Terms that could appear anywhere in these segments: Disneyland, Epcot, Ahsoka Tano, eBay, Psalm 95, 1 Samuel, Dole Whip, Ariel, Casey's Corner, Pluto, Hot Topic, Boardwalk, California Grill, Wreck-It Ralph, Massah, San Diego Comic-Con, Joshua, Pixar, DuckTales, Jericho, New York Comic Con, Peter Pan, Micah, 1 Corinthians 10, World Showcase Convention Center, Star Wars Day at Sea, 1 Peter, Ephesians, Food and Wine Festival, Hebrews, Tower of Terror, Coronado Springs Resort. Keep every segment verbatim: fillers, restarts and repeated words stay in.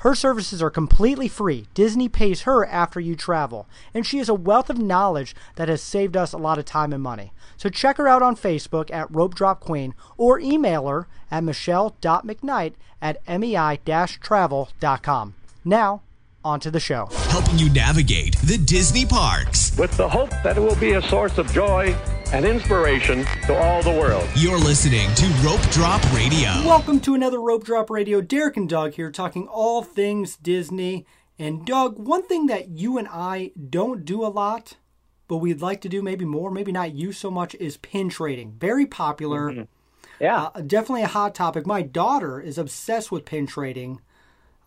Her services are completely free. Disney pays her after you travel. And she has a wealth of knowledge that has saved us a lot of time and money. So check her out on Facebook at Rope Drop Queen or email her at michelle dot mcknight at m e i dash travel dot com. Now, onto the show. Helping you navigate the Disney parks. With the hope that it will be a source of joy and inspiration to all the world. You're listening to Rope Drop Radio. Welcome to another Rope Drop Radio. Derek and Doug here talking all things Disney. And Doug, one thing that you and I don't do a lot, but we'd like to do maybe more, maybe not you so much, is pin trading. Very popular. Mm-hmm. Yeah. Uh, definitely a hot topic. My daughter is obsessed with pin trading.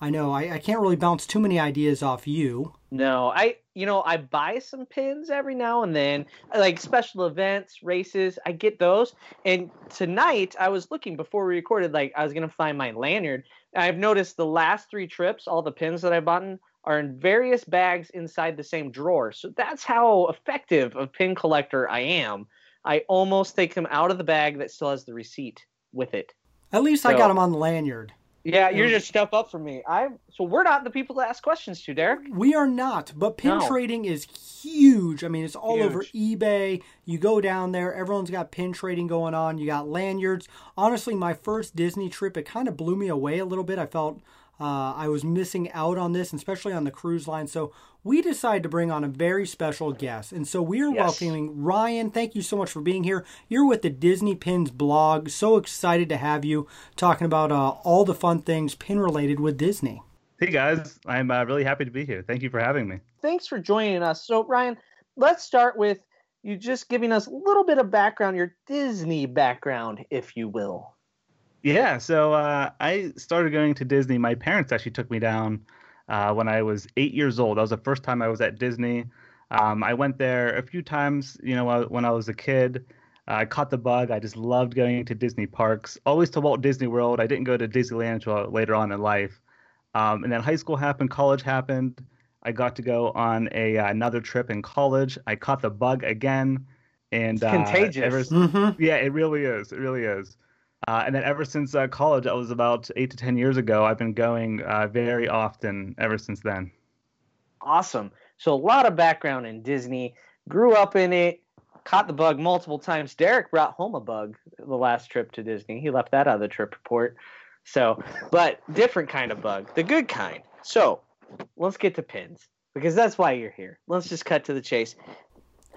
I know, I, I can't really bounce too many ideas off you. No, I, you know, I buy some pins every now and then, like special events, races, I get those. And tonight, I was looking before we recorded, like I was going to find my lanyard. I've noticed the last three trips, all the pins that I've bought are in various bags inside the same drawer. So that's how effective a pin collector I am. I almost take them out of the bag that still has the receipt with it. At least so, I got them on the lanyard. Yeah, you're just a step up from me. I So we're not the people to ask questions to, Derek. We are not, but pin no. trading is huge. I mean, it's all huge. Over eBay. You go down there. Everyone's got pin trading going on. You got lanyards. Honestly, my first Disney trip, it kind of blew me away a little bit. I felt uh, I was missing out on this, especially on the cruise line. So we decided to bring on a very special guest. And so we are yes. welcoming Ryan. Thank you so much for being here. You're with the Disney Pins Blog. So excited to have you talking about uh, all the fun things pin-related with Disney. Hey, guys. I'm uh, really happy to be here. Thank you for having me. Thanks for joining us. So, Ryan, let's start with you just giving us a little bit of background, your Disney background, if you will. Yeah. So uh, I started going to Disney. My parents actually took me down Uh, when I was eight years old. That was the first time I was at Disney. Um, I went there a few times, you know, when I was a kid. Uh, I caught the bug. I just loved going to Disney parks, always to Walt Disney World. I didn't go to Disneyland until later on in life. Um, and then high school happened, college happened. I got to go on a uh, another trip in college. I caught the bug again. And it's uh, contagious. Ever, mm-hmm. Yeah, it really is. It really is. Uh, and then ever since uh, college, that was about eight to ten years ago, I've been going uh, very often ever since then. Awesome. So a lot of background in Disney. Grew up in it. Caught the bug multiple times. Derek brought home a bug the last trip to Disney. He left that out of the trip report. So, but different kind of bug. The good kind. So let's get to pins because that's why you're here. Let's just cut to the chase.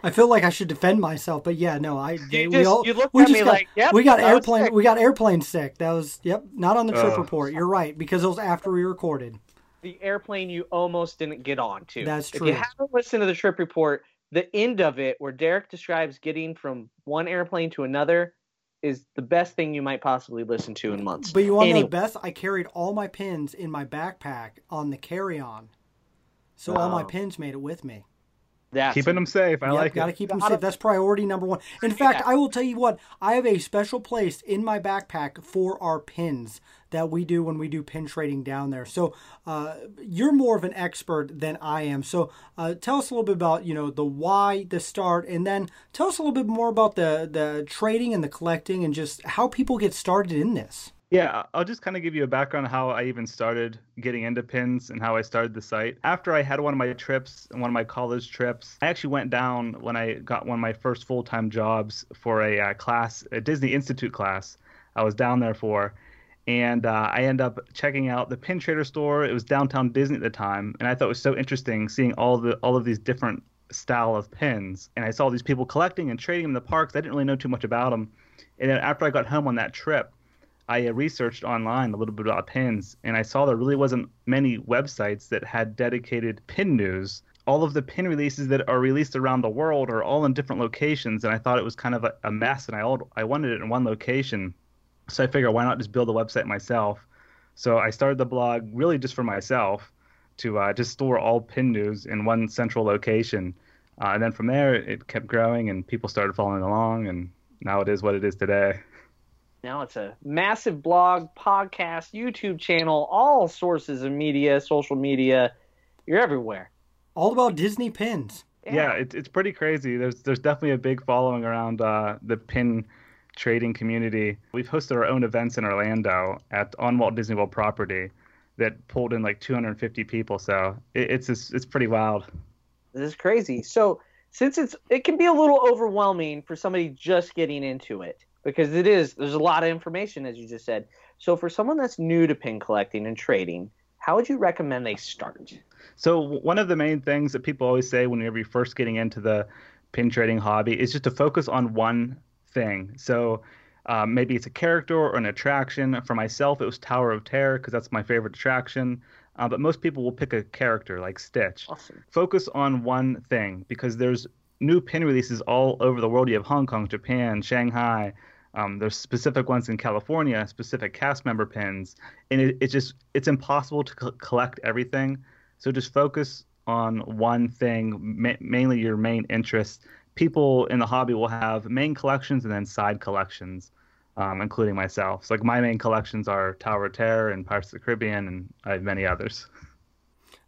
I feel like I should defend myself, but yeah, no, I you we just, all you we just got, like, yep, we got airplane sick. we got airplane sick. That was yep, not on the trip uh, report. You're right because it was after we recorded. The airplane you almost didn't get on to. That's true. If you haven't listened to the trip report, the end of it where Derek describes getting from one airplane to another is the best thing you might possibly listen to in months. But you want anyway. The best? I carried all my pins in my backpack on the carry-on, so wow. all my pins made it with me. That's keeping them safe. I yep, like gotta it. Keep them safe. That's priority number one. In fact, yeah. I will tell you what, I have a special place in my backpack for our pins that we do when we do pin trading down there. So uh, you're more of an expert than I am. So uh, tell us a little bit about, you know, the why, the start, and then tell us a little bit more about the, the trading and the collecting and just how people get started in this. Yeah, I'll just kind of give you a background on how I even started getting into pins and how I started the site. After I had one of my trips and one of my college trips, I actually went down when I got one of my first full-time jobs for a uh, class, a Disney Institute class I was down there for. And uh, I ended up checking out the Pin Trader store. It was downtown Disney at the time. And I thought it was so interesting seeing all the all of these different style of pins. And I saw these people collecting and trading in the parks. I didn't really know too much about them. And then after I got home on that trip, I researched online a little bit about pins, and I saw there really wasn't many websites that had dedicated pin news. All of the pin releases that are released around the world are all in different locations, and I thought it was kind of a, a mess, and I, all, I wanted it in one location. So I figured, why not just build a website myself? So I started the blog really just for myself to uh, just store all pin news in one central location. Uh, and then from there, it kept growing, and people started following along, and now it is what it is today. Now it's a massive blog, podcast, YouTube channel, all sources of media, social media. You're everywhere. All about Disney pins. Yeah, yeah it's it's pretty crazy. There's there's definitely a big following around uh, the pin trading community. We've hosted our own events in Orlando at on Walt Disney World property that pulled in like two hundred fifty people. So it, it's, it's it's pretty wild. This is crazy. So since it's it can be a little overwhelming for somebody just getting into it, because it is there's a lot of information, as you just said. So for someone that's new to pin collecting and trading, how would you recommend they start? So one of the main things that people always say whenever you're first getting into the pin trading hobby is just to focus on one thing. So um, maybe it's a character or an attraction. For myself, it was Tower of Terror because that's my favorite attraction. Uh, but most people will pick a character like Stitch. Awesome. Focus on one thing, because there's new pin releases all over the world. You have Hong Kong, Japan, Shanghai. Um, there's specific ones in California, specific cast member pins. And it, it just it's impossible to co- collect everything. So just focus on one thing, ma- mainly your main interests. People in the hobby will have main collections and then side collections, um, including myself. So like my main collections are Tower of Terror and Pirates of the Caribbean, and I have many others.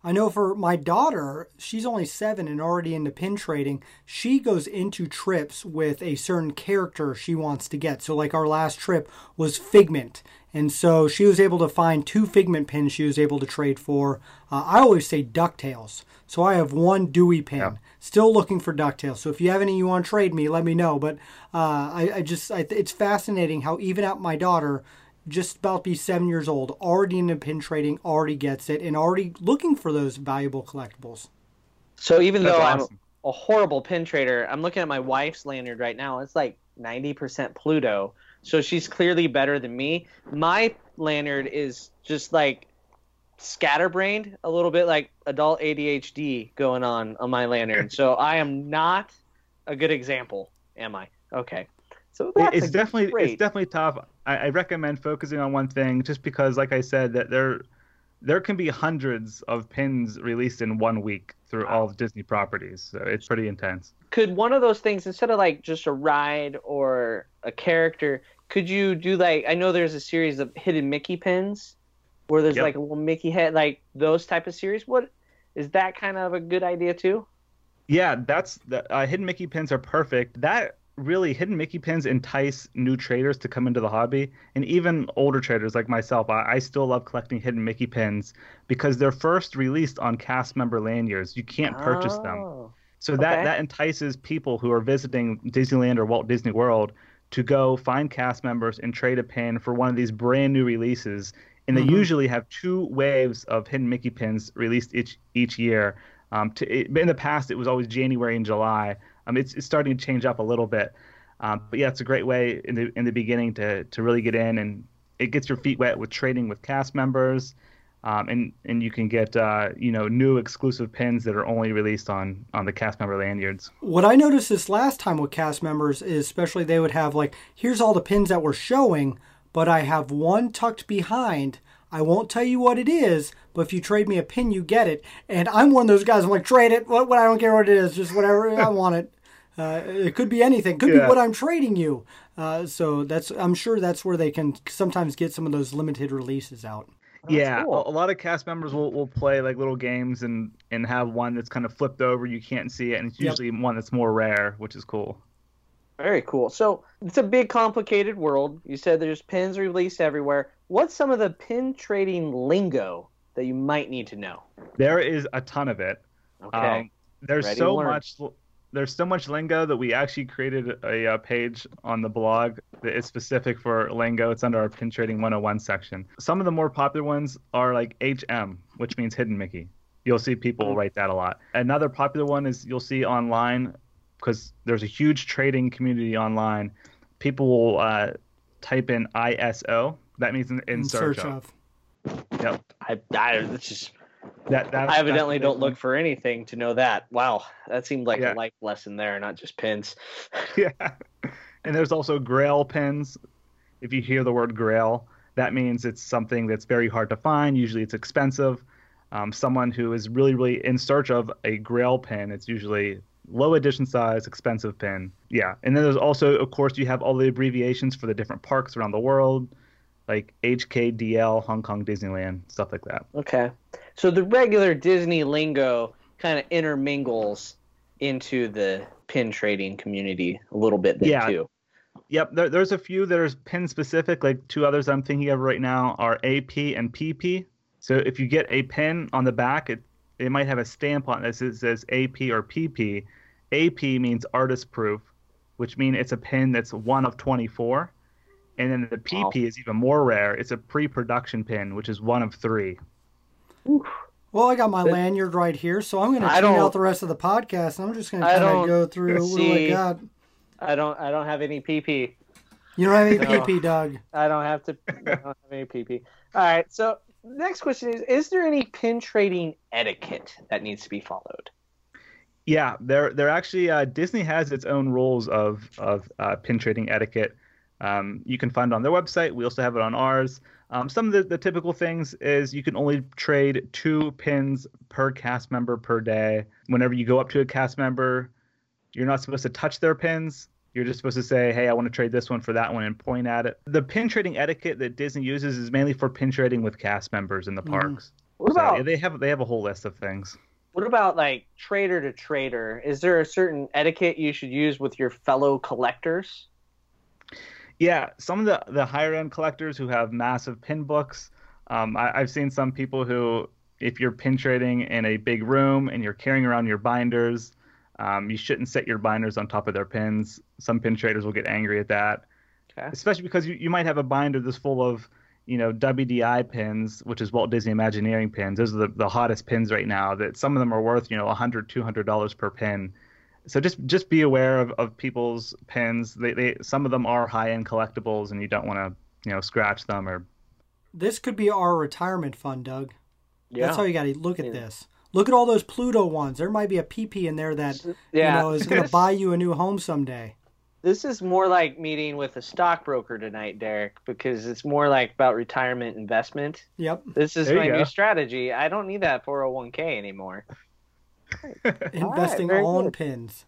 I know for my daughter, she's only seven and already into pin trading. She goes into trips with a certain character she wants to get. So like our last trip was Figment. And so she was able to find two Figment pins she was able to trade for. Uh, I always say DuckTales. So I have one Dewey pin. Yeah. Still looking for DuckTales. So if you have any you want to trade me, let me know. But uh, I, I just I, it's fascinating how even at my daughter, just about be seven years old, already into pin trading, already gets it, and already looking for those valuable collectibles. So even That's though awesome. I'm a horrible pin trader, I'm looking at my wife's lanyard right now. It's like ninety percent Pluto. So she's clearly better than me. My lanyard is just like scatterbrained, a little bit like adult A D H D going on on my lanyard. So I am not a good example, am I? Okay. So that's it's definitely great. It's definitely tough. I, I recommend focusing on one thing, just because, like I said, that there there can be hundreds of pins released in one week through wow. all of Disney properties. So it's pretty intense. Could one of those things, instead of like just a ride or a character, could you do like, I know there's a series of hidden Mickey pins where there's yep. like a little Mickey head, like those type of series. What is that kind of a good idea too? Yeah, that's the uh, hidden Mickey pins are perfect. That really hidden Mickey pins entice new traders to come into the hobby, and even older traders like myself. I, I still love collecting hidden Mickey pins because they're first released on cast member lanyards. You can't purchase oh. them. So okay. that, that entices people who are visiting Disneyland or Walt Disney World to go find cast members and trade a pin for one of these brand new releases. And mm-hmm. they usually have two waves of hidden Mickey pins released each each year. Um, to, it, in the past, it was always January and July. Um, it's, it's starting to change up a little bit. Um, but yeah, it's a great way in the in the beginning to to really get in, and it gets your feet wet with trading with cast members. Um, and, and you can get, uh, you know, new exclusive pins that are only released on, on the cast member lanyards. What I noticed this last time with cast members is especially they would have like, here's all the pins that we're showing, but I have one tucked behind. I won't tell you what it is, but if you trade me a pin, you get it. And I'm one of those guys, I'm like, trade it. What? What? I don't care what it is. Just whatever. I want it. Uh, it could be anything. It could yeah. be what I'm trading you. Uh, so that's I'm sure that's where they can sometimes get some of those limited releases out. Oh, yeah, cool. a, a lot of cast members will, will play like little games and, and have one that's kind of flipped over. You can't see it, and it's usually yep. one that's more rare, which is cool. Very cool. So it's a big, complicated world. You said there's pins released everywhere. What's some of the pin trading lingo that you might need to know? There is a ton of it. Okay. Um, there's Ready so much. There's so much lingo that we actually created a, a page on the blog that is specific for lingo. It's under our Pin Trading one oh one section. Some of the more popular ones are like H M, which means hidden Mickey. You'll see people write that a lot. Another popular one is you'll see online, because there's a huge trading community online. People will uh, type in I S O. That means in, in, in search, search of. of. Yep. I, I that's just... That, that, I evidently don't look for anything to know that. Wow, that seemed like yeah. a life lesson there, not just pins. yeah, and there's also grail pins. If you hear the word grail, that means it's something that's very hard to find. Usually it's expensive. Um, someone who is really, really in search of a grail pin, it's usually low edition size, expensive pin. Yeah. And then there's also, of course, you have all the abbreviations for the different parks around the world, like H K D L, Hong Kong Disneyland, stuff like that. Okay. So the regular Disney lingo kind of intermingles into the pin trading community a little bit there yeah. too. Yep, there, there's a few that are pin-specific, like two others I'm thinking of right now are A P and P P. So if you get a pin on the back, it, it might have a stamp on it that says A P or P P. A P means artist proof, which means it's a pin that's one of twenty-four. And then the P P wow. is even more rare. It's a pre-production pin, which is one of three. Oof. Well, I got my but, lanyard right here, so I'm going to tune out the rest of the podcast. And I'm just going to go through see, what I got. I don't. I don't have any P P. You don't have any no. P P, Doug. I don't have to. I don't have any P P. All right. So next question is: is there any pin trading etiquette that needs to be followed? Yeah, there. There actually. Uh, Disney has its own rules of of uh, pin trading etiquette. Um, you can find it on their website. We also have it on ours. Um, some of the, the typical things is you can only trade two pins per cast member per day. Whenever you go up to a cast member, you're not supposed to touch their pins. You're just supposed to say, hey, I want to trade this one for that one and point at it. The pin trading etiquette that Disney uses is mainly for pin trading with cast members in the parks. What about, so, yeah, they have they have a whole list of things. What about like trader to trader? Is there a certain etiquette you should use with your fellow collectors? Yeah, some of the, the higher-end collectors who have massive pin books, um, I, I've seen some people who, if you're pin trading in a big room and you're carrying around your binders, um, you shouldn't set your binders on top of their pins. Some pin traders will get angry at that, okay. Especially because you, you might have a binder that's full of, you know, W D I pins, which is Walt Disney Imagineering pins. Those are the, the hottest pins right now that some of them are worth, you know, one hundred dollars, two hundred dollars per pin. So just just be aware of, of people's pins. They they some of them are high end collectibles, and you don't want to you know scratch them or. This could be our retirement fund, Doug. Yeah. That's how you got to look at yeah. this. Look at all those Pluto ones. There might be a P P in there that yeah. you know is going to buy you a new home someday. This is more like meeting with a stockbroker tonight, Derek, because it's more like about retirement investment. Yep. This is there my new strategy. I don't need that four oh one k anymore. Investing all right, on good. pins.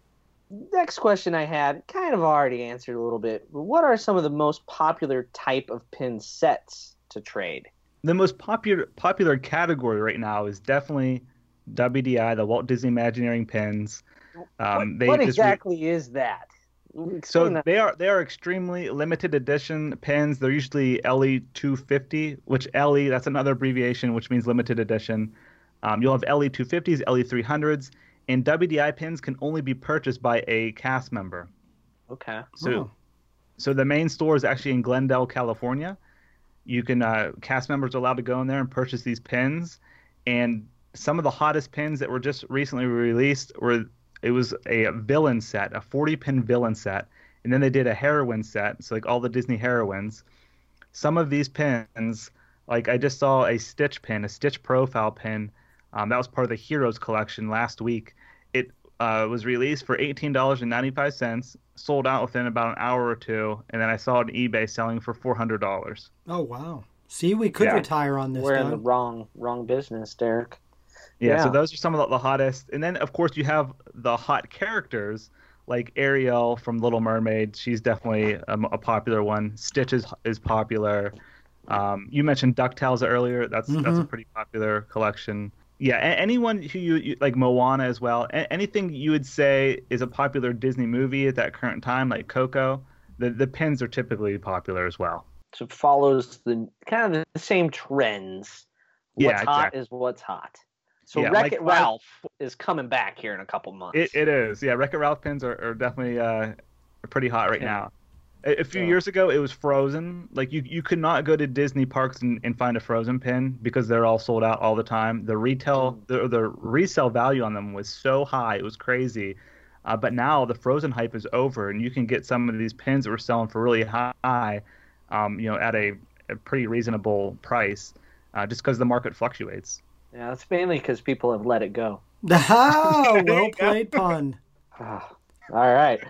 Next question I had kind of already answered a little bit. What are some of the most popular type of pin sets to trade? The most popular popular category right now is definitely W D I, the Walt Disney Imagineering pins. Um, what they what exactly re- is that? Explain so that. they are they are extremely limited edition pins. They're usually L E two fifty, which L E that's another abbreviation, which means limited edition. Um, you'll have L E two fifties, L E three hundreds, and W D I pins can only be purchased by a cast member. Okay. So, oh. so the main store is actually in Glendale, California. You can uh, cast members are allowed to go in there and purchase these pins. And some of the hottest pins that were just recently released were it was a villain set, a forty pin villain set, and then they did a heroine set. So like all the Disney heroines. Some of these pins, like I just saw a Stitch pin, a Stitch profile pin. Um, that was part of the Heroes collection last week. It uh, was released for eighteen dollars and ninety-five cents, sold out within about an hour or two, and then I saw it on eBay selling for four hundred dollars. Oh, wow. See, we could yeah. retire on this. We're Doug. in the wrong wrong business, Derek. Yeah, yeah, so those are some of the hottest. And then, of course, you have the hot characters, like Ariel from Little Mermaid. She's definitely a, a popular one. Stitch is, is popular. Um, you mentioned DuckTales earlier. That's, mm-hmm. that's a pretty popular collection. Yeah, anyone who you, you like Moana as well. Anything you would say is a popular Disney movie at that current time, like Coco, the the pins are typically popular as well. So it follows the kind of the same trends. What's yeah, exactly. hot is what's hot. So yeah, Wreck-It like, Ralph is coming back here in a couple months. It, it is. Yeah, Wreck-It Ralph pins are, are definitely uh, pretty hot right yeah. now. A few yeah. years ago, it was Frozen. Like, you, you could not go to Disney parks and, and find a Frozen pin because they're all sold out all the time. The retail, mm. the, the resale value on them was so high. It was crazy. Uh, but now the Frozen hype is over, and you can get some of these pins that were selling for really high, um, you know, at a, a pretty reasonable price uh, just because the market fluctuates. Yeah, it's mainly because people have let it go. Oh, well played pun. Oh, all right.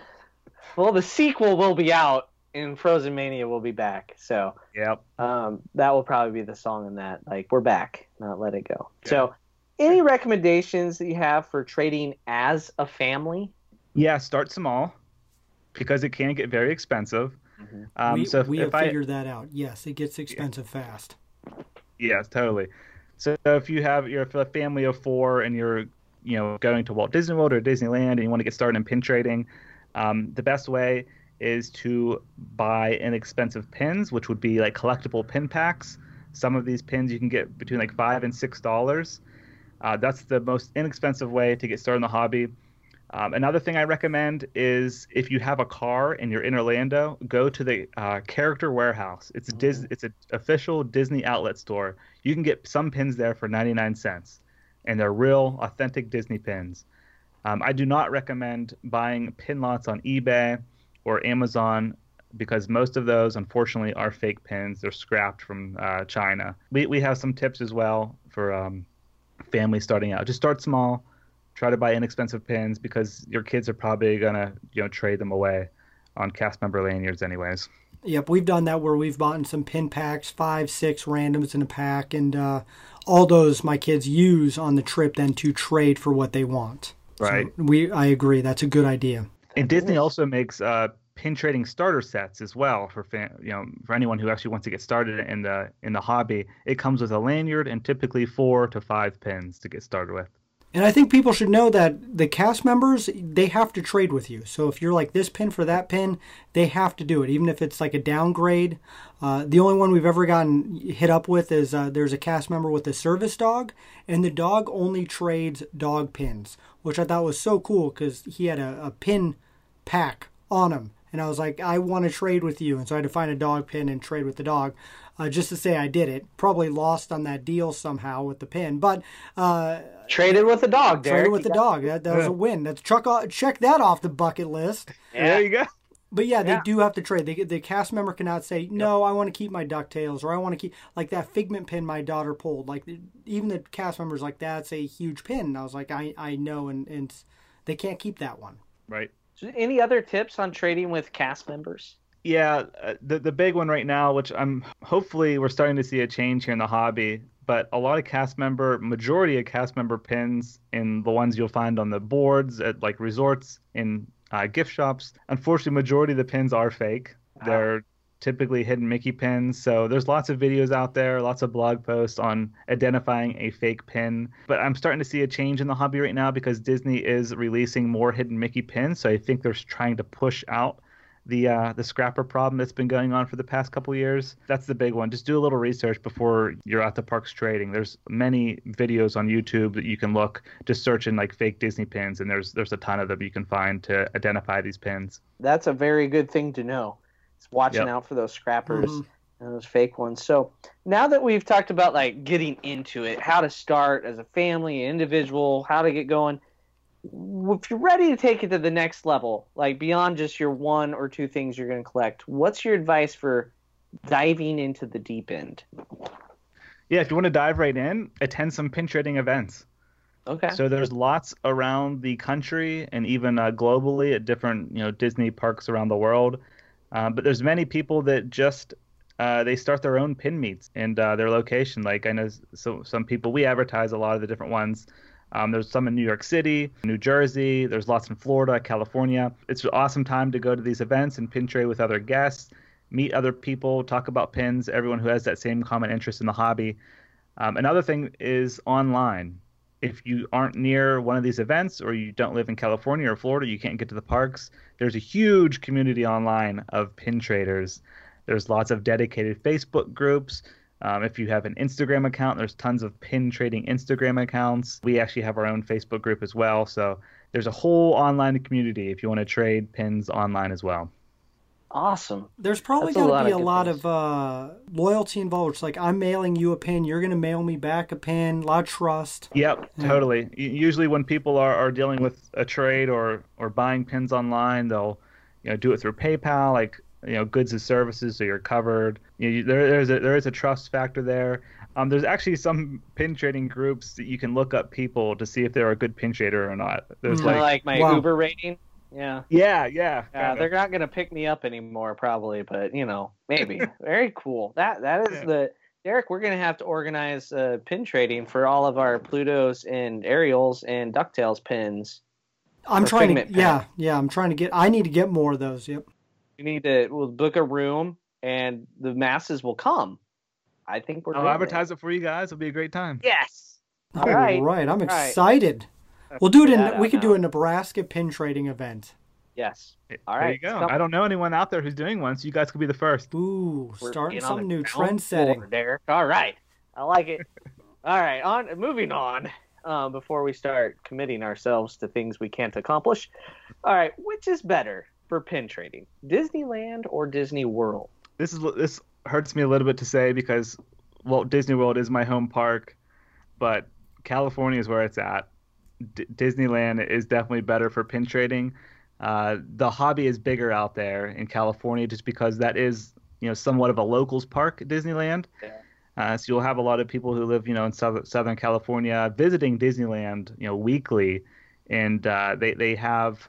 Well, the sequel will be out, and Frozen Mania will be back. So, yep. um, that will probably be the song in that. Like, we're back, not let it go. Yeah. So, any recommendations that you have for trading as a family? Yeah, start small because it can get very expensive. Mm-hmm. um, we so if, we'll if figure I, that out. Yes, it gets expensive yeah. fast. Yes, totally. So if you have your family of four and you're you know going to Walt Disney World or Disneyland and you want to get started in pin trading, um, the best way is to buy inexpensive pins, which would be like collectible pin packs. Some of these pins you can get between like five and six dollars. Uh, that's the most inexpensive way to get started in the hobby. Um, another thing I recommend is if you have a car and you're in Orlando, go to the uh, Character Warehouse. It's a Dis- it's an official Disney outlet store. You can get some pins there for ninety-nine cents, and they're real, authentic Disney pins. Um, I do not recommend buying pin lots on eBay or Amazon because most of those, unfortunately, are fake pins. They're scrapped from uh, China. We we have some tips as well for um, families starting out. Just start small. Try to buy inexpensive pins because your kids are probably going to you know, trade them away on cast member lanyards anyways. Yep, we've done that where we've bought some pin packs, five, six randoms in a pack, and uh, all those my kids use on the trip then to trade for what they want. Right. So we, I agree. That's a good idea. And Disney also makes uh, pin trading starter sets as well for fan, you know for anyone who actually wants to get started in the in the hobby. It comes with a lanyard and typically four to five pins to get started with. And I think people should know that the cast members, they have to trade with you. So if you're like this pin for that pin, they have to do it, even if it's like a downgrade. Uh, the only one we've ever gotten hit up with is uh, there's a cast member with a service dog, and the dog only trades dog pins, which I thought was so cool because he had a, a pin pack on him. And I was like, I want to trade with you. And so I had to find a dog pin and trade with the dog. Uh, just to say I did it. Probably lost on that deal somehow with the pin. But uh, traded with the dog, Derek. Traded with you the dog. That, that was a win. That's check, check that off the bucket list. Yeah. There you go. But, yeah, yeah, they do have to trade. They, the cast member cannot say, no, yep. I want to keep my DuckTales, or I want to keep, like that Figment pin my daughter pulled. Like even the cast member's like, that's a huge pin. And I was like, I, I know, and, and they can't keep that one. Right. Any other tips on trading with cast members? Yeah, uh, the the big one right now, which I'm hopefully we're starting to see a change here in the hobby, but a lot of cast member, majority of cast member pins and the ones you'll find on the boards at like resorts in uh, gift shops. Unfortunately, majority of the pins are fake. Wow. They're typically hidden Mickey pins. So there's lots of videos out there, lots of blog posts on identifying a fake pin. But I'm starting to see a change in the hobby right now because Disney is releasing more hidden Mickey pins. So I think they're trying to push out the uh, the scrapper problem that's been going on for the past couple of years. That's the big one. Just do a little research before you're at the parks trading. There's many videos on YouTube that you can look, just search in like fake Disney pins. And there's there's a ton of them you can find to identify these pins. That's a very good thing to know. Watching yep. out for those scrappers mm-hmm. and those fake ones. So now that we've talked about like getting into it, how to start as a family, an individual, how to get going, if you're ready to take it to the next level, like beyond just your one or two things you're going to collect, what's your advice for diving into the deep end? Yeah, if you want to dive right in, attend some pin trading events. Okay. So there's lots around the country and even uh, globally at different you know Disney parks around the world. Uh, but there's many people that just uh, they start their own pin meets and uh, their location. Like I know so, some people, we advertise a lot of the different ones. Um, there's some in New York City, New Jersey. There's lots in Florida, California. It's an awesome time to go to these events and pin trade with other guests, meet other people, talk about pins, everyone who has that same common interest in the hobby. Um, another thing is online. If you aren't near one of these events or you don't live in California or Florida, you can't get to the parks, there's a huge community online of pin traders. There's lots of dedicated Facebook groups. Um, if you have an Instagram account, there's tons of pin trading Instagram accounts. We actually have our own Facebook group as well. So there's a whole online community if you want to trade pins online as well. Awesome. There's probably got to be a lot of uh, loyalty involved. It's like, I'm mailing you a pin. You're going to mail me back a pin. A lot of trust. Yep, yeah. Totally. Usually when people are, are dealing with a trade or, or buying pins online, they'll you know do it through PayPal, like you know goods and services, so you're covered. You know, you, there, there's a, there is a trust factor there. Um, there's actually some pin trading groups that you can look up people to see if they're a good pin trader or not. There's mm-hmm. like, like my wow. Uber rating. Yeah. Yeah, yeah. Uh, they're not going to pick me up anymore probably, but you know, maybe. Very cool. That that is yeah. the Derek, we're going to have to organize uh, pin trading for all of our Plutos and Ariels and DuckTales pins. I'm trying to, yeah, yeah, I'm trying to get, I need to get more of those, yep. You need to, we'll book a room and the masses will come. I think we're I'll advertise it. it for you guys. It'll be a great time. Yes. All, All right. right. I'm All excited. Right. We'll do it in, yeah, we could know. do a Nebraska pin trading event. Yes. All there right. There you go. I don't know anyone out there who's doing one, so you guys could be the first. Ooh, we're starting something new, trend setting. There. All right. I like it. All right. On, moving on. Um, before we start committing ourselves to things we can't accomplish. All right, which is better for pin trading, Disneyland or Disney World? This is this hurts me a little bit to say because Walt Disney World is my home park, but California is where it's at. D- Disneyland is definitely better for pin trading. Uh, the hobby is bigger out there in California just because that is, you know, somewhat of a locals park at Disneyland. Yeah. Uh, so you'll have a lot of people who live, you know, in South, Southern California visiting Disneyland, you know, weekly, and uh, they they have,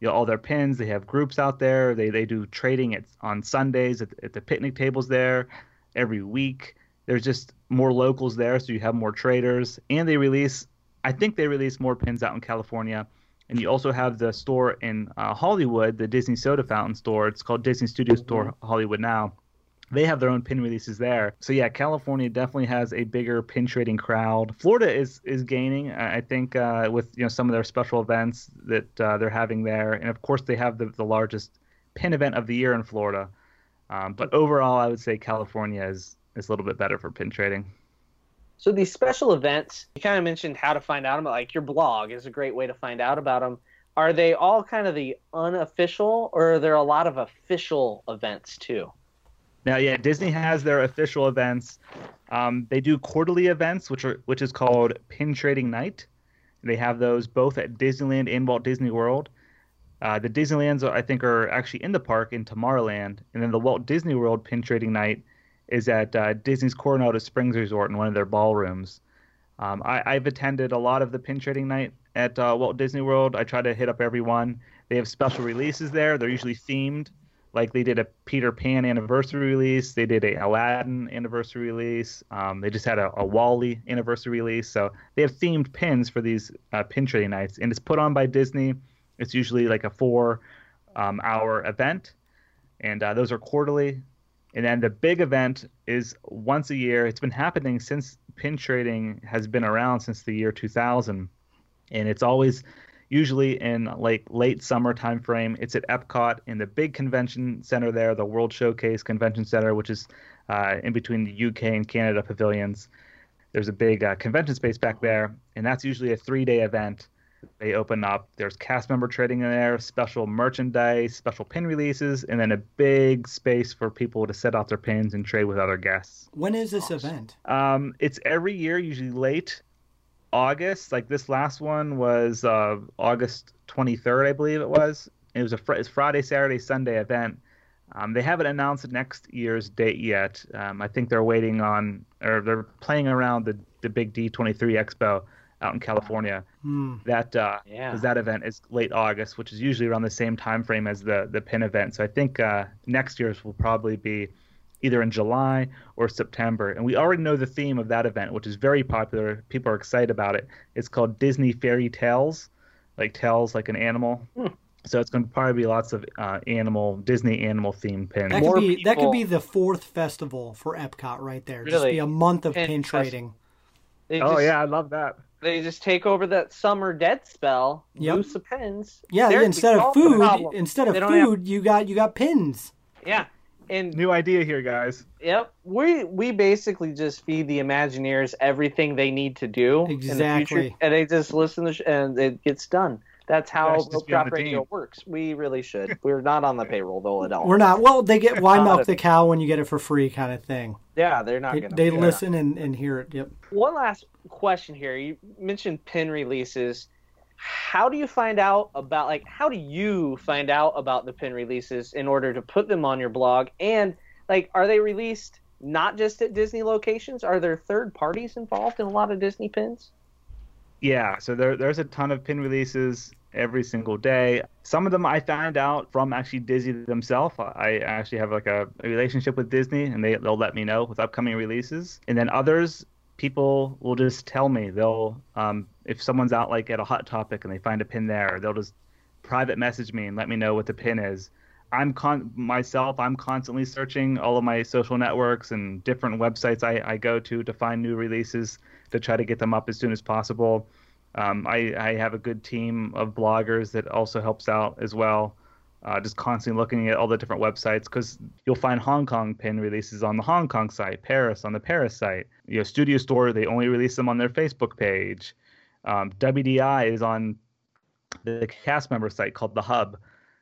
you know, all their pins. They have groups out there. They they do trading at, on Sundays at, at the picnic tables there every week. There's just more locals there, so you have more traders, and they release. I think they release more pins out in California, and you also have the store in uh, Hollywood, the Disney Soda Fountain store. It's called Disney Studio Store Hollywood now. They have their own pin releases there. So, yeah, California definitely has a bigger pin trading crowd. Florida is is gaining, I think, uh, with, you know, some of their special events that uh, they're having there. And, of course, they have the, the largest pin event of the year in Florida. Um, but overall, I would say California is, is a little bit better for pin trading. So these special events, you kind of mentioned how to find out about, like your blog is a great way to find out about them. Are they all kind of the unofficial, or are there a lot of official events too? Now, yeah, Disney has their official events. Um, they do quarterly events, which are which is called Pin Trading Night. They have those both at Disneyland and Walt Disney World. Uh, the Disneylands, I think, are actually in the park in Tomorrowland. And then the Walt Disney World Pin Trading Night is at uh, Disney's Coronado Springs Resort in one of their ballrooms. Um, I, I've attended a lot of the Pin Trading Night at uh, Walt Disney World. I try to hit up every one. They have special releases there. They're usually themed. Like they did a Peter Pan anniversary release. They did a Aladdin anniversary release. Um, they just had a, a Wall-E anniversary release. So they have themed pins for these uh, pin trading nights. And it's put on by Disney. It's usually like a four um, hour event. And uh, those are quarterly. And then the big event is once a year. It's been happening since pin trading has been around since the year two thousand. And it's always... usually in like late summer time frame. It's at Epcot in the big convention center there, the World Showcase Convention Center, which is uh, in between the U K and Canada pavilions. There's a big uh, convention space back there, and that's usually a three-day event. They open up. There's cast member trading in there, special merchandise, special pin releases, and then a big space for people to set out their pins and trade with other guests. When is this event? Um, it's every year, usually late August. Like this last one was uh, August twenty-third, I believe it was. It was a fr- it's Friday, Saturday, Sunday event. Um, they haven't announced next year's date yet. Um, I think they're waiting on, or they're playing around the, the big D twenty-three Expo out in California. Hmm. That uh, yeah. that event is late August, which is usually around the same time frame as the, the pin event. So I think uh, next year's will probably be either in July or September. And we already know the theme of that event, which is very popular. People are excited about it. It's called Disney Fairy Tales, like tales like an animal. Hmm. So it's going to probably be lots of uh, animal, Disney animal themed pins. That could, be, that could be the fourth festival for Epcot right there. Really? Just be a month of pin, pin trading. Just, oh, yeah, I love that. They just take over that summer dead spell, yep. Loose of pins. Yeah, There's instead of food, instead of food, have... you got you got pins. Yeah. And new idea here, guys. Yep. We we basically just feed the Imagineers everything they need to do. Exactly. In the future, and they just listen to sh- and it gets done. That's how Rope Drop Radio works. We really should. We're not on the payroll, though, at all. We're not. Well, they get why milk the cow when you get it for free kind of thing. Yeah, they're not going to. They, they listen and, and hear it. Yep. One last question here. You mentioned pin releases. How do you find out about, like, how do you find out about the pin releases in order to put them on your blog? And, like, are they released not just at Disney locations? Are there third parties involved in a lot of Disney pins? Yeah, so there, there's a ton of pin releases every single day. Some of them I find out from actually Disney themselves. I actually have, like, a, a relationship with Disney, and they, they'll let me know with upcoming releases. And then others, people will just tell me. They'll um, if someone's out like at a Hot Topic and they find a pin there, they'll just private message me and let me know what the pin is. I'm con myself. I'm constantly searching all of my social networks and different websites I, I go to to find new releases to try to get them up as soon as possible. Um, I, I have a good team of bloggers that also helps out as well. Uh, just constantly looking at all the different websites, because you'll find Hong Kong pin releases on the Hong Kong site, Paris on the Paris site. You know, Studio Store, they only release them on their Facebook page. Um, W D I is on the cast member site called The Hub.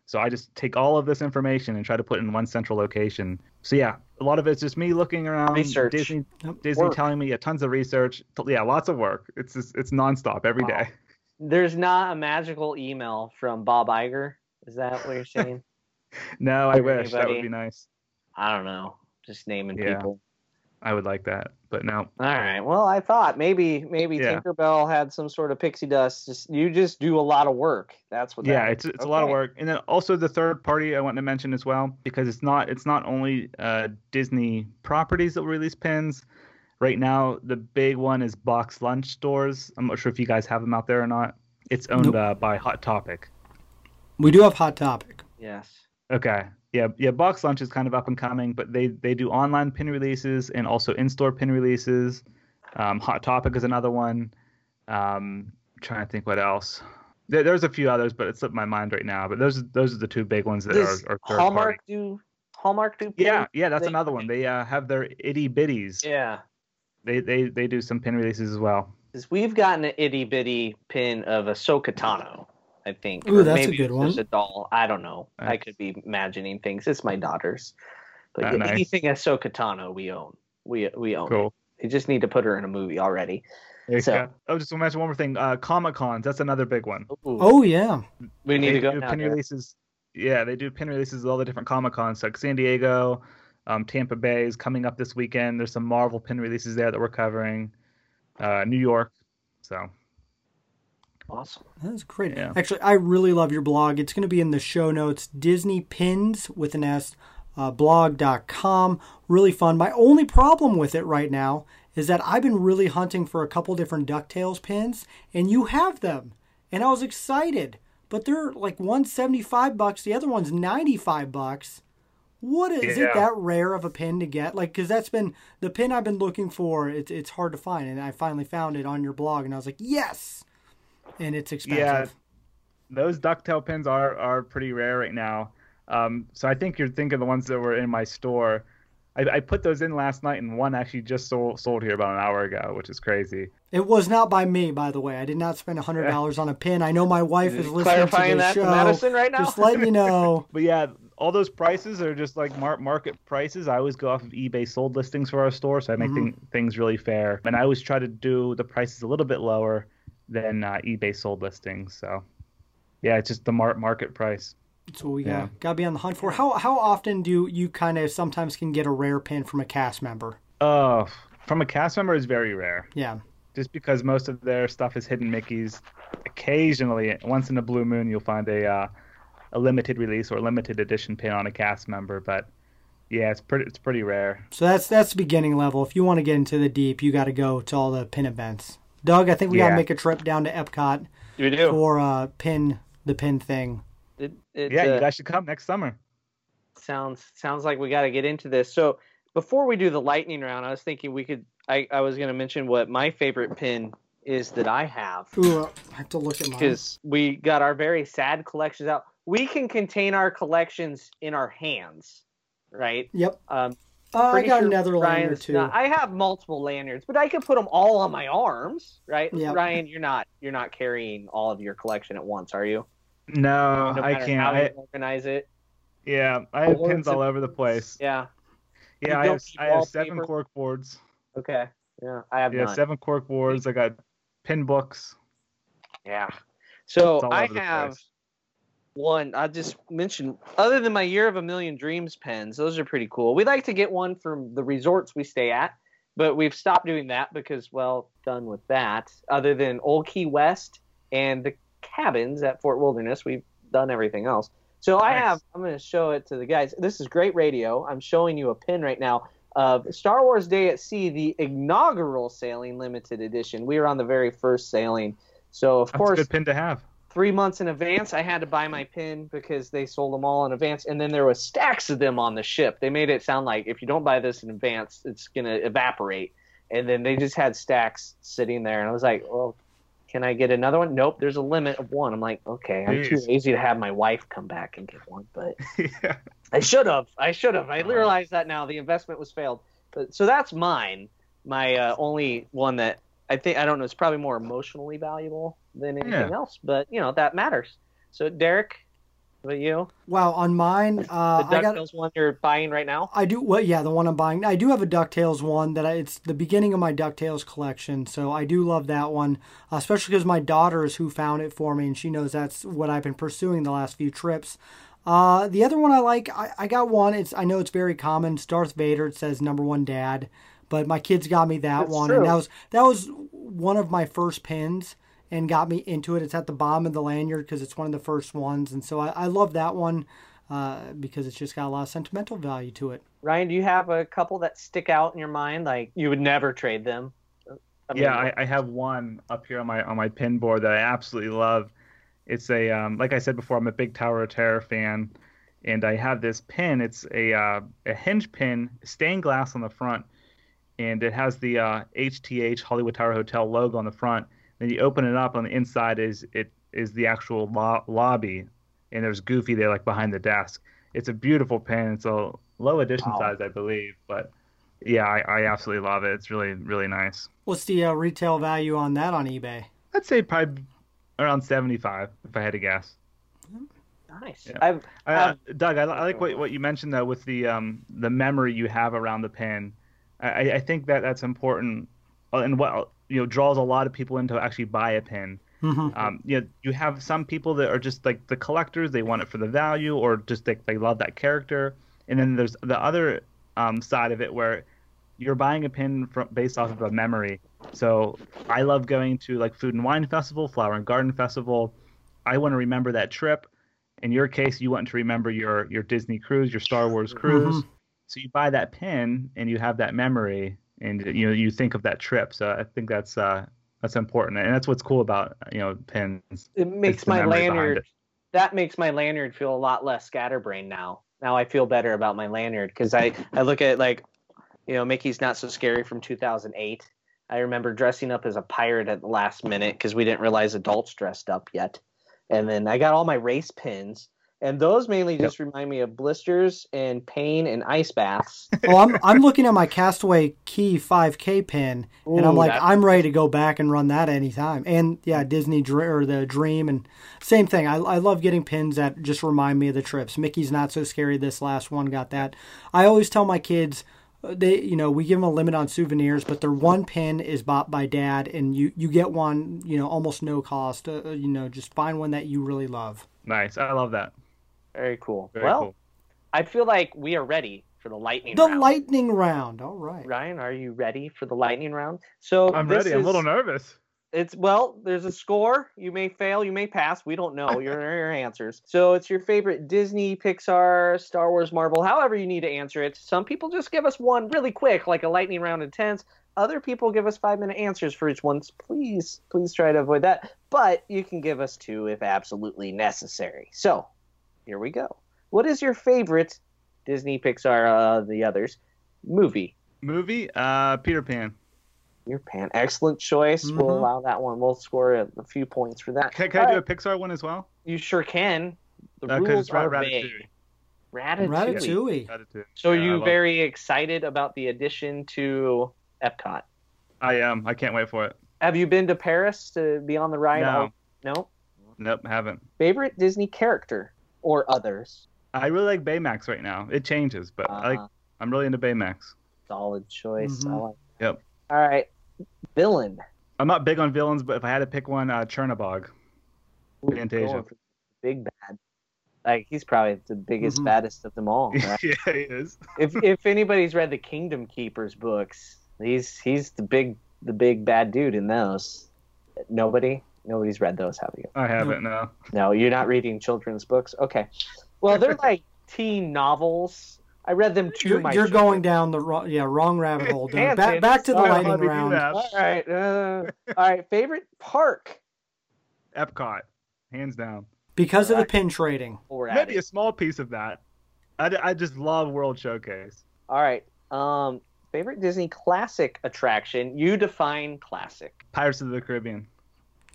So I just take all of this information and try to put it in one central location. So yeah, a lot of it's just me looking around, research. Disney, Disney telling me yeah, tons of research. Yeah, lots of work. It's just, it's nonstop every wow. day. There's not a magical email from Bob Iger. Is that what you're saying? No, I wish. Anybody? That would be nice. I don't know. Just naming yeah. people. I would like that, but no. All right. Well, I thought maybe maybe yeah. Tinkerbell had some sort of pixie dust. Just you just do a lot of work. That's what. Yeah, that it's it's okay. a lot of work. And then also the third party I want to mention as well, because it's not it's not only uh, Disney properties that will release pins. Right now, the big one is Box Lunch stores. I'm not sure if you guys have them out there or not. It's owned nope. uh, by Hot Topic. We do have Hot Topic. Yes. Okay. Yeah, yeah. Box Lunch is kind of up and coming, but they they do online pin releases and also in-store pin releases. Um, Hot Topic is another one. Um, trying to think what else. There, there's a few others, but it slipped my mind right now. But those those are the two big ones that Does are, are third Hallmark party. do Hallmark do. Pin? Yeah, yeah. That's they, another one. They uh, have their itty bitties. Yeah. They they they do some pin releases as well. We've gotten an itty bitty pin of Ahsoka Tano. I think. Ooh, that's maybe a good one. There's a doll. I don't know. Nice. I could be imagining things. It's my daughter's. But ah, anything nice. Ahsoka Tano, we own. We we own. Cool. We just need to put her in a movie already. So. Go. Oh, just to mention one more thing. Uh, Comic-Cons. That's another big one. Ooh. Oh yeah. We need they to go. Do now, pin yeah. releases. Yeah, they do pin releases at all the different Comic-Cons. So like San Diego, um, Tampa Bay is coming up this weekend. There's some Marvel pin releases there that we're covering. Uh, New York. So. Awesome. That's great. Yeah. Actually, I really love your blog. It's going to be in the show notes. Disney Pins with an S uh, blog dot com. Really fun. My only problem with it right now is that I've been really hunting for a couple different DuckTales pins, and you have them. And I was excited, but they're like one seventy-five bucks. The other one's ninety-five bucks. What is yeah. it that rare of a pin to get? Like, because that's been the pin I've been looking for. It's it's hard to find, and I finally found it on your blog, and I was like, yes. And it's expensive. Yeah, those DuckTale pins are are pretty rare right now. Um, so I think you're thinking the ones that were in my store. I, I put those in last night, and one actually just sold, sold here about an hour ago, which is crazy. It was not by me, by the way. I did not spend one hundred dollars on a pin. I know my wife is listening to the show. Madison right now? Just let me know. But yeah, all those prices are just like market prices. I always go off of eBay sold listings for our store, so I make mm-hmm. th things really fair. And I always try to do the prices a little bit lower than uh, eBay sold listings. So yeah, it's just the mar market price. That's what we yeah. got to be on the hunt for. How how often do you, you kind of sometimes can get a rare pin from a cast member? Oh, from a cast member is very rare. Yeah. Just because most of their stuff is hidden Mickeys. Occasionally, once in a blue moon, you'll find a, uh, a limited release or limited edition pin on a cast member. But yeah, it's pretty it's pretty rare. So that's, that's the beginning level. If you want to get into the deep, you got to go to all the pin events. Doug, I think we yeah. got to make a trip down to Epcot we do. for uh, pin the pin thing. It, it, yeah, uh, you guys should come next summer. Sounds sounds like we got to get into this. So before we do the lightning round, I was thinking we could. I, I was going to mention what my favorite pin is that I have. Ooh, I have to look at mine because we got our very sad collections out. We can contain our collections in our hands, right? Yep. Um, Uh, I got sure another Ryan's lanyard too. Not, I have multiple lanyards, but I could put them all on my arms, right? Yep. Ryan, you're not you're not carrying all of your collection at once, are you? No, no I can't. How I, you organize it. Yeah, I have pins all over the place. Yeah, yeah. I have, I have seven cork boards. Okay. Yeah, I have. Yeah, none. seven cork boards. I got pin books. Yeah. So I have one. I just mentioned, other than my Year of a Million Dreams pens, those are pretty cool. We like to get one from the resorts we stay at, but we've stopped doing that because, well, done with that. Other than Old Key West and the cabins at Fort Wilderness, we've done everything else. So nice. I have, I'm going to show it to the guys. This is great radio. I'm showing you a pin right now of Star Wars Day at Sea, the inaugural sailing limited edition. We were on the very first sailing So of That's course, a good pin to have. Three months in advance, I had to buy my pin because they sold them all in advance. And then there was stacks of them on the ship. They made it sound like if you don't buy this in advance, it's going to evaporate. And then they just had stacks sitting there. And I was like, well, can I get another one? Nope, there's a limit of one. I'm like, okay, I'm Jeez. too lazy to have my wife come back and get one. But yeah. I should have. I should have. I realize that now. The investment was failed. But, so that's mine. My uh, only one that I think, I don't know, it's probably more emotionally valuable than anything yeah. else. But, you know, that matters. So, Derek, what about you? Well, on mine, uh, the DuckTales I got, one you're buying right now? I do. Well, yeah, the one I'm buying. I do have a DuckTales one that I, it's the beginning of my DuckTales collection. So I do love that one, uh, especially because my daughter is who found it for me. And she knows that's what I've been pursuing the last few trips. Uh, the other one I like, I, I got one. It's I know it's very common. It's Darth Vader. It says number one dad. But my kids got me that That's one, true. and that was that was one of my first pins, and got me into it. It's at the bottom of the lanyard because it's one of the first ones, and so I, I love that one uh, because it's just got a lot of sentimental value to it. Ryan, do you have a couple that stick out in your mind, like you would never trade them? I mean, yeah, I, I have one up here on my on my pin board that I absolutely love. It's a um, like I said before, I'm a big Tower of Terror fan, and I have this pin. It's a uh, a hinge pin, stained glass on the front. And it has the uh, H T H Hollywood Tower Hotel logo on the front. Then you open it up, on the inside is it is the actual lo- lobby, and there's Goofy there, like behind the desk. It's a beautiful pin. It's a low edition wow. size, I believe, but yeah, I, I absolutely love it. It's really, really nice. What's the uh, retail value on that on eBay? I'd say probably around seventy-five, if I had to guess. Nice. Yeah. I've, I've... Uh, Doug, I, I like what what you mentioned though with the um the memory you have around the pin. I, I think that that's important, and what you know draws a lot of people in to actually buy a pin. Mm-hmm. Um, you know, you have some people that are just like the collectors; they want it for the value, or just they, they love that character. And then there's the other um, side of it where you're buying a pin from, based off of a memory. So I love going to like Food and Wine Festival, Flower and Garden Festival. I want to remember that trip. In your case, you want to remember your your Disney cruise, your Star Wars cruise. Mm-hmm. So you buy that pin and you have that memory and you know you think of that trip. So I think that's uh, that's important, and that's what's cool about you know pins. It makes my lanyard that makes my lanyard feel a lot less scatterbrained now. Now I feel better about my lanyard because I I look at like you know Mickey's Not So Scary from two thousand eight. I remember dressing up as a pirate at the last minute because we didn't realize adults dressed up yet, and then I got all my race pins. And those mainly just yep. remind me of blisters and pain and ice baths. Well, I'm I'm looking at my Castaway Key five K pin, Ooh, and I'm like, that's... I'm ready to go back and run that anytime. And, yeah, Disney Dr- or the Dream, and same thing. I, I love getting pins that just remind me of the trips. Mickey's Not So Scary, this last one, got that. I always tell my kids... They, you know, we give them a limit on souvenirs, but their one pin is bought by dad, and you, you get one, you know, almost no cost. Uh, you know, just find one that you really love. Nice. I love that. Very cool. Very well, cool. I feel like we are ready for the lightning the round. The lightning round. All right. Ryan, are you ready for the lightning round? So I'm ready. Is, I'm a little nervous. It's well, there's a score. You may fail. You may pass. We don't know your, your answers. So it's your favorite Disney, Pixar, Star Wars, Marvel, however you need to answer it. Some people just give us one really quick, like a lightning round in tens. Other people give us five-minute answers for each one. Please, please try to avoid that. But you can give us two if absolutely necessary. So here we go. What is your favorite Disney, Pixar, uh, the others, movie? Movie? Uh, Peter Pan. Your pan. Excellent choice. Mm-hmm. We'll allow that one. We'll score a, a few points for that. Can, can I do a Pixar one as well? You sure can. The uh, rules are vague. Ratatouille. Ratatouille. Ratatouille. So are you yeah, very it. excited about the addition to Epcot? I am. I can't wait for it. Have you been to Paris to be on the ride? No. No? Nope, haven't. Favorite Disney character or others? I really like Baymax right now. It changes, but uh-huh. I like, I'm really into Baymax. Solid choice. Mm-hmm. I like that. Yep. All right, villain. I'm not big on villains, but if I had to pick one, uh, Chernabog. Ooh, Fantasia. Big bad. Like he's probably the biggest, mm-hmm. baddest of them all. Right? Yeah, he is. if if anybody's read the Kingdom Keepers books, he's he's the big the big bad dude in those. Nobody, nobody's read those, have you? I haven't. No. No, you're not reading children's books. Okay. Well, they're like teen novels. I read them to you're, my You're children. Going down the wrong, yeah, wrong rabbit hole. Back, back to the lightning round. All right. Uh, all right. Favorite park? Epcot, hands down. Because of the pinch rating. Maybe a small piece of that. I, I just love World Showcase. All right. Um, favorite Disney classic attraction. You define classic. Pirates of the Caribbean.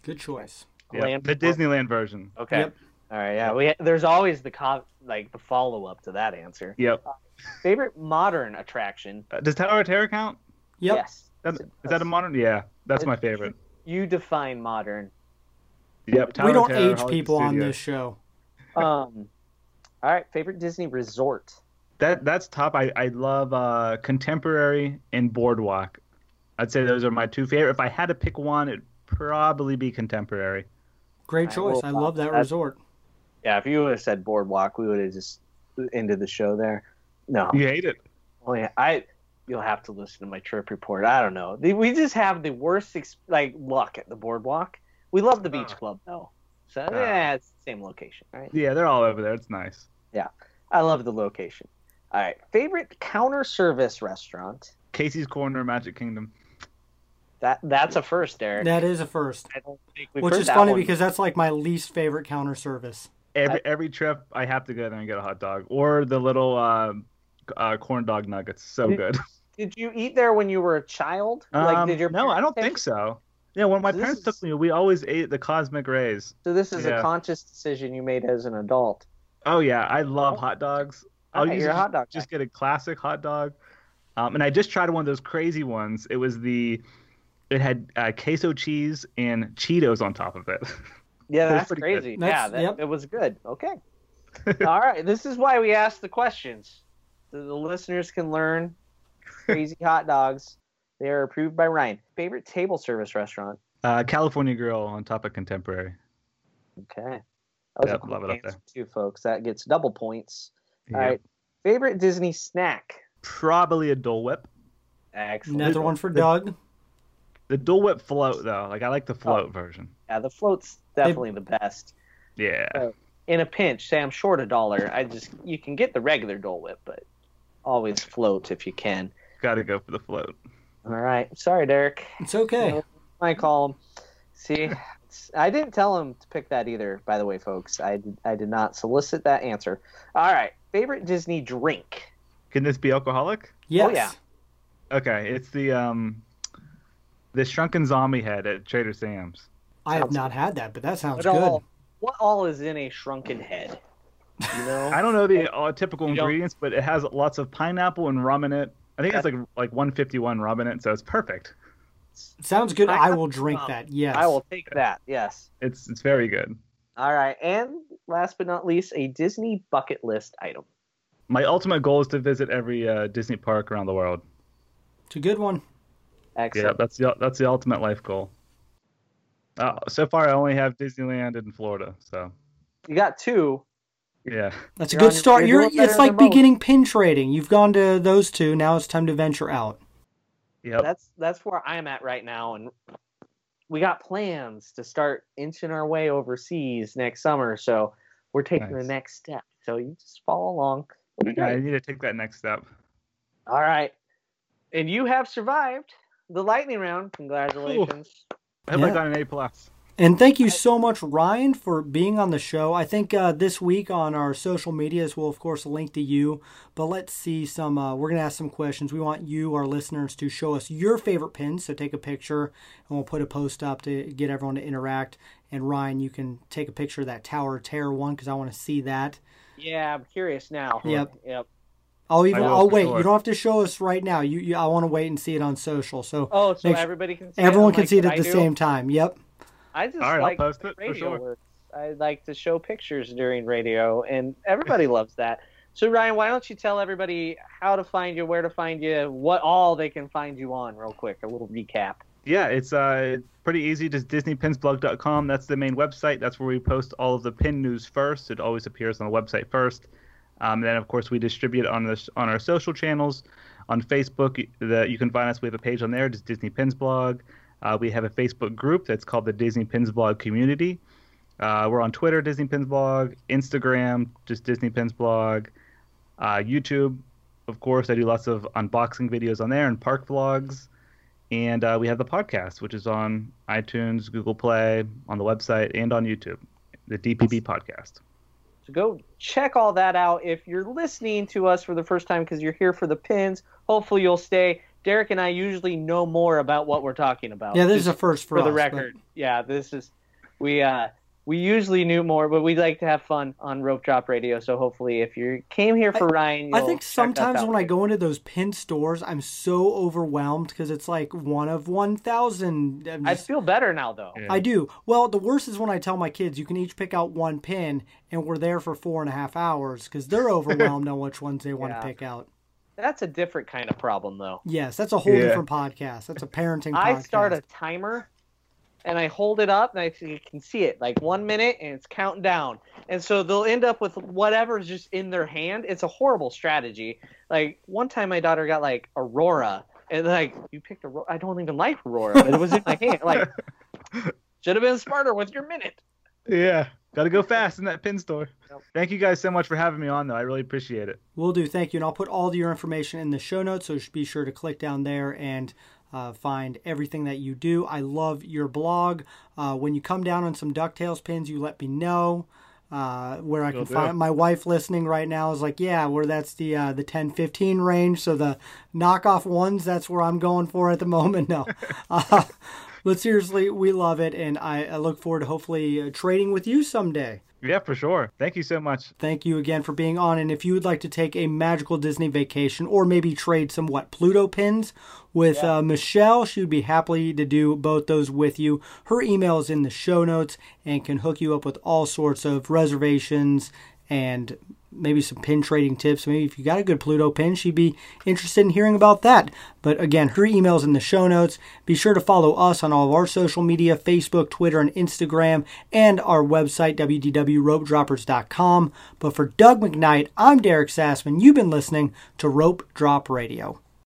Good choice. Yep. The Disneyland version. Okay. Yep. All right. Yeah. We there's always the co like the follow up to that answer. Yep. Uh, favorite modern attraction. Uh, does Tower of Terror count? Yep. Yes. That's, is that a modern? Yeah. That's my favorite. You define modern. Yep. Tower we don't Terror, age Hollywood people Studios. On this show. Um. All right, favorite Disney resort. That that's top. I I love uh, Contemporary and Boardwalk. I'd say those are my two favorite. If I had to pick one, it'd probably be Contemporary. Great choice. I, I love that, that resort. Yeah, if you would have said Boardwalk, we would have just ended the show there. No, you hate it. Oh yeah, I. You'll have to listen to my trip report. I don't know. We just have the worst exp like luck at the Boardwalk. We love the Beach Club though. So uh, yeah, it's the same location, right? Yeah, they're all over there. It's nice. Yeah, I love the location. All right, favorite counter service restaurant? Casey's Corner, Magic Kingdom. That that's a first, Eric. That is a first. I don't think we've Which heard is that funny one. Because that's like my least favorite counter service. Every I, every trip, I have to go there and get a hot dog or the little uh, uh, corn dog nuggets. So did, good. Did you eat there when you were a child? Um, like, did your no, I don't think so. Yeah, when my so parents is, took me, we always ate the Cosmic Rays. So this is yeah. a conscious decision you made as an adult. Oh, yeah. I love oh. hot dogs. I'll usually hot dog just guy. get a classic hot dog. Um, and I just tried one of those crazy ones. It was the – it had uh, queso cheese and Cheetos on top of it. Yeah, that's it crazy. Good. Yeah, that, yep. it was good. Okay. All right. This is why we ask the questions. So the listeners can learn crazy hot dogs. They are approved by Ryan. Favorite table service restaurant? Uh, California Grill on top of Contemporary. Okay. I yep, love it up there. Too, folks. That gets double points. Yep. All right. Favorite Disney snack? Probably a Dole Whip. Excellent. Another one for Doug. The, the Dole Whip float, though. Like, I like the float oh, version. Yeah, the float's definitely it, the best. Yeah. So, in a pinch, say I'm short a dollar, I just you can get the regular Dole Whip, but always float if you can. Got to go for the float. All right. Sorry, Derek. It's okay. You know, I call him. See, I didn't tell him to pick that either, by the way, folks. I did, I did not solicit that answer. All right. Favorite Disney drink? Can this be alcoholic? Yes. Oh, yeah. Okay. It's the um, the Shrunken Zombie Head at Trader Sam's. I have not had that, but that sounds what good. All, what all is in a Shrunken Head? You know? I don't know the uh, typical ingredients, but it has lots of pineapple and rum in it. I think it's like like one fifty-one rum in it, so it's perfect. Sounds good. I will drink that. Yes. I will take that. Yes. It's it's very good. All right. And last but not least, a Disney bucket list item. My ultimate goal is to visit every uh, Disney park around the world. It's a good one. Excellent. Yeah, that's the that's the ultimate life goal. Uh, so far, I only have Disneyland and Florida. So you got two. Yeah, that's a good start. You're it's like beginning pin trading. You've gone to those two. Now it's time to venture out. Yeah, that's that's where I'm at right now, and we got plans to start inching our way overseas next summer. So we're taking the next step. So you just follow along. Yeah, I need to take that next step. All right, and you have survived the lightning round. Congratulations! I hope I got an A plus. And thank you so much, Ryan, for being on the show. I think uh, this week on our social medias, we'll, of course, link to you. But let's see some uh, – we're going to ask some questions. We want you, our listeners, to show us your favorite pins. So take a picture, and we'll put a post up to get everyone to interact. And, Ryan, you can take a picture of that Tower of Terror one because I want to see that. Yeah, I'm curious now. Yep. Yep. I'll even. I'll wait. Sure. You don't have to show us right now. You. you I want to wait and see it on social. So oh, so everybody can. See everyone it can like, see it at I the do? same time. Yep. I just right, like post it, radio sure. works. I like to show pictures during radio, and everybody loves that. So, Ryan, why don't you tell everybody how to find you, where to find you, what all they can find you on real quick, a little recap. Yeah, it's uh, pretty easy. Just Disney Pins Blog dot com. That's the main website. That's where we post all of the pin news first. It always appears on the website first. Um, and then, of course, we distribute on, this, on our social channels. On Facebook, the, you can find us. We have a page on there, just Disney Pins Blog. Uh, we have a Facebook group that's called the Disney Pins Blog Community. Uh, we're on Twitter, Disney Pins Blog, Instagram, just Disney Pins Blog, uh, YouTube. Of course, I do lots of unboxing videos on there and park vlogs. And uh, we have the podcast, which is on iTunes, Google Play, on the website, and on YouTube, the D P B podcast. So go check all that out. If you're listening to us for the first time because you're here for the pins, hopefully you'll stay. Derek and I usually know more about what we're talking about. Yeah, this is a first for, for us, the record. But... yeah, this is we uh, we usually knew more, but we like to have fun on Rope Drop Radio. So hopefully, if you came here for I, Ryan, you'll I think sometimes when later. I go into those pin stores, I'm so overwhelmed because it's like one of one thousand. I feel better now, though. Yeah. I do. Well, the worst is when I tell my kids you can each pick out one pin, and we're there for four and a half hours because they're overwhelmed on which ones they want to yeah. pick out. That's a different kind of problem, though. Yes, that's a whole yeah. different podcast. That's a parenting I podcast. I start a timer, and I hold it up, and I can see it. Like one minute, and it's counting down. And so they'll end up with whatever's just in their hand. It's a horrible strategy. Like, one time my daughter got, like, Aurora. And, like, you picked Aurora. I don't even like Aurora, but it was in my hand. Like, should have been smarter with your minute. Yeah. Got to go fast in that pin store. Yep. Thank you guys so much for having me on, though. I really appreciate it. Will do. Thank you. And I'll put all of your information in the show notes, so be sure to click down there and uh, find everything that you do. I love your blog. Uh, when you come down on some DuckTales pins, you let me know uh, where I Will can do. find my wife listening right now is like, yeah, where that's the uh, the ten fifteen range. So the knockoff ones, that's where I'm going for at the moment. No. uh, But seriously, we love it, and I, I look forward to hopefully uh, trading with you someday. Yeah, for sure. Thank you so much. Thank you again for being on, and if you would like to take a magical Disney vacation or maybe trade some, what, Pluto pins with yeah. uh, Michelle, she would be happy to do both those with you. Her email is in the show notes and can hook you up with all sorts of reservations and maybe some pin trading tips. Maybe if you got a good Pluto pin, she'd be interested in hearing about that. But again, her email's in the show notes. Be sure to follow us on all of our social media, Facebook, Twitter, and Instagram, and our website, w w w dot rope droppers dot com. But for Doug McKnight, I'm Derek Sassman. You've been listening to Rope Drop Radio.